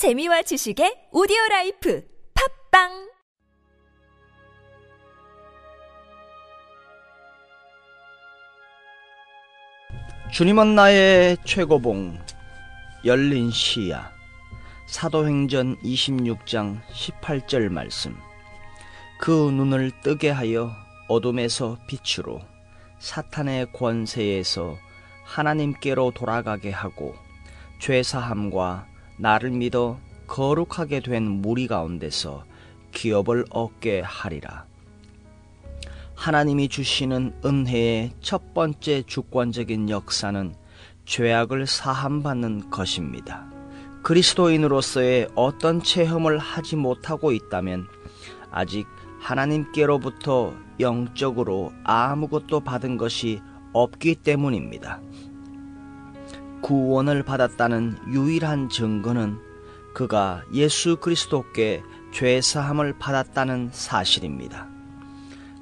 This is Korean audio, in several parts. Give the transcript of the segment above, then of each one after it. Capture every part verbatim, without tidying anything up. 재미와 지식의 오디오라이프 팝빵! 주님은 나의 최고봉, 열린 시야. 사도행전 이십육 장 십팔 절 말씀. 그 눈을 뜨게 하여 어둠에서 빛으로, 사탄의 권세에서 하나님께로 돌아가게 하고, 죄사함과 나를 믿어 거룩하게 된 무리 가운데서 기업을 얻게 하리라. 하나님이 주시는 은혜의 첫 번째 주권적인 역사는 죄악을 사함받는 것입니다. 그리스도인으로서의 어떤 체험을 하지 못하고 있다면 아직 하나님께로부터 영적으로 아무것도 받은 것이 없기 때문입니다. 구원을 받았다는 유일한 증거는 그가 예수 그리스도께 죄사함을 받았다는 사실입니다.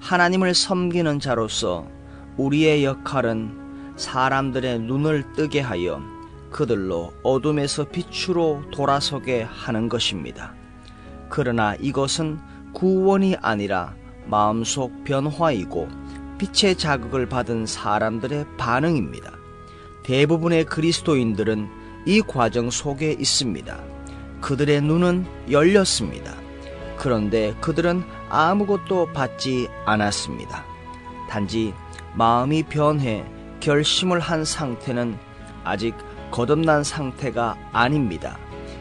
하나님을 섬기는 자로서 우리의 역할은 사람들의 눈을 뜨게 하여 그들로 어둠에서 빛으로 돌아서게 하는 것입니다. 그러나 이것은 구원이 아니라 마음속 변화이고 빛의 자극을 받은 사람들의 반응입니다. 대부분의 그리스도인들은 이 과정 속에 있습니다. 그들의 눈은 열렸습니다. 그런데 그들은 아무것도 받지 않았습니다. 단지 마음이 변해 결심을 한 상태는 아직 거듭난 상태가 아닙니다.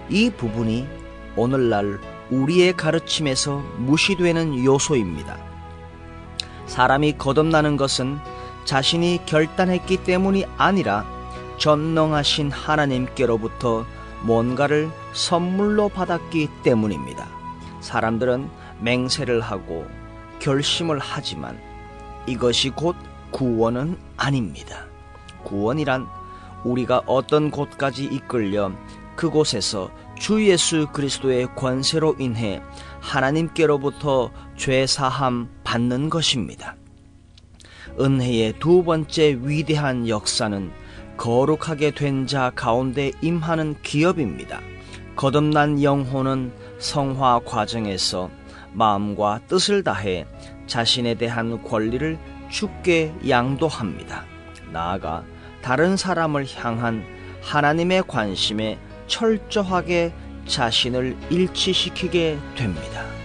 이 부분이 오늘날 우리의 가르침에서 무시되는 요소입니다. 사람이 거듭나는 것은 자신이 결단했기 때문이 아니라 전능하신 하나님께로부터 뭔가를 선물로 받았기 때문입니다. 사람들은 맹세를 하고 결심을 하지만 이것이 곧 구원은 아닙니다. 구원이란 우리가 어떤 곳까지 이끌려 그곳에서 주 예수 그리스도의 권세로 인해 하나님께로부터 죄사함 받는 것입니다. 은혜의 두 번째 위대한 역사는 거룩하게 된 자 가운데 임하는 기업입니다. 거듭난 영혼은 성화 과정에서 마음과 뜻을 다해 자신에 대한 권리를 주께 양도합니다. 나아가 다른 사람을 향한 하나님의 관심에 철저하게 자신을 일치시키게 됩니다.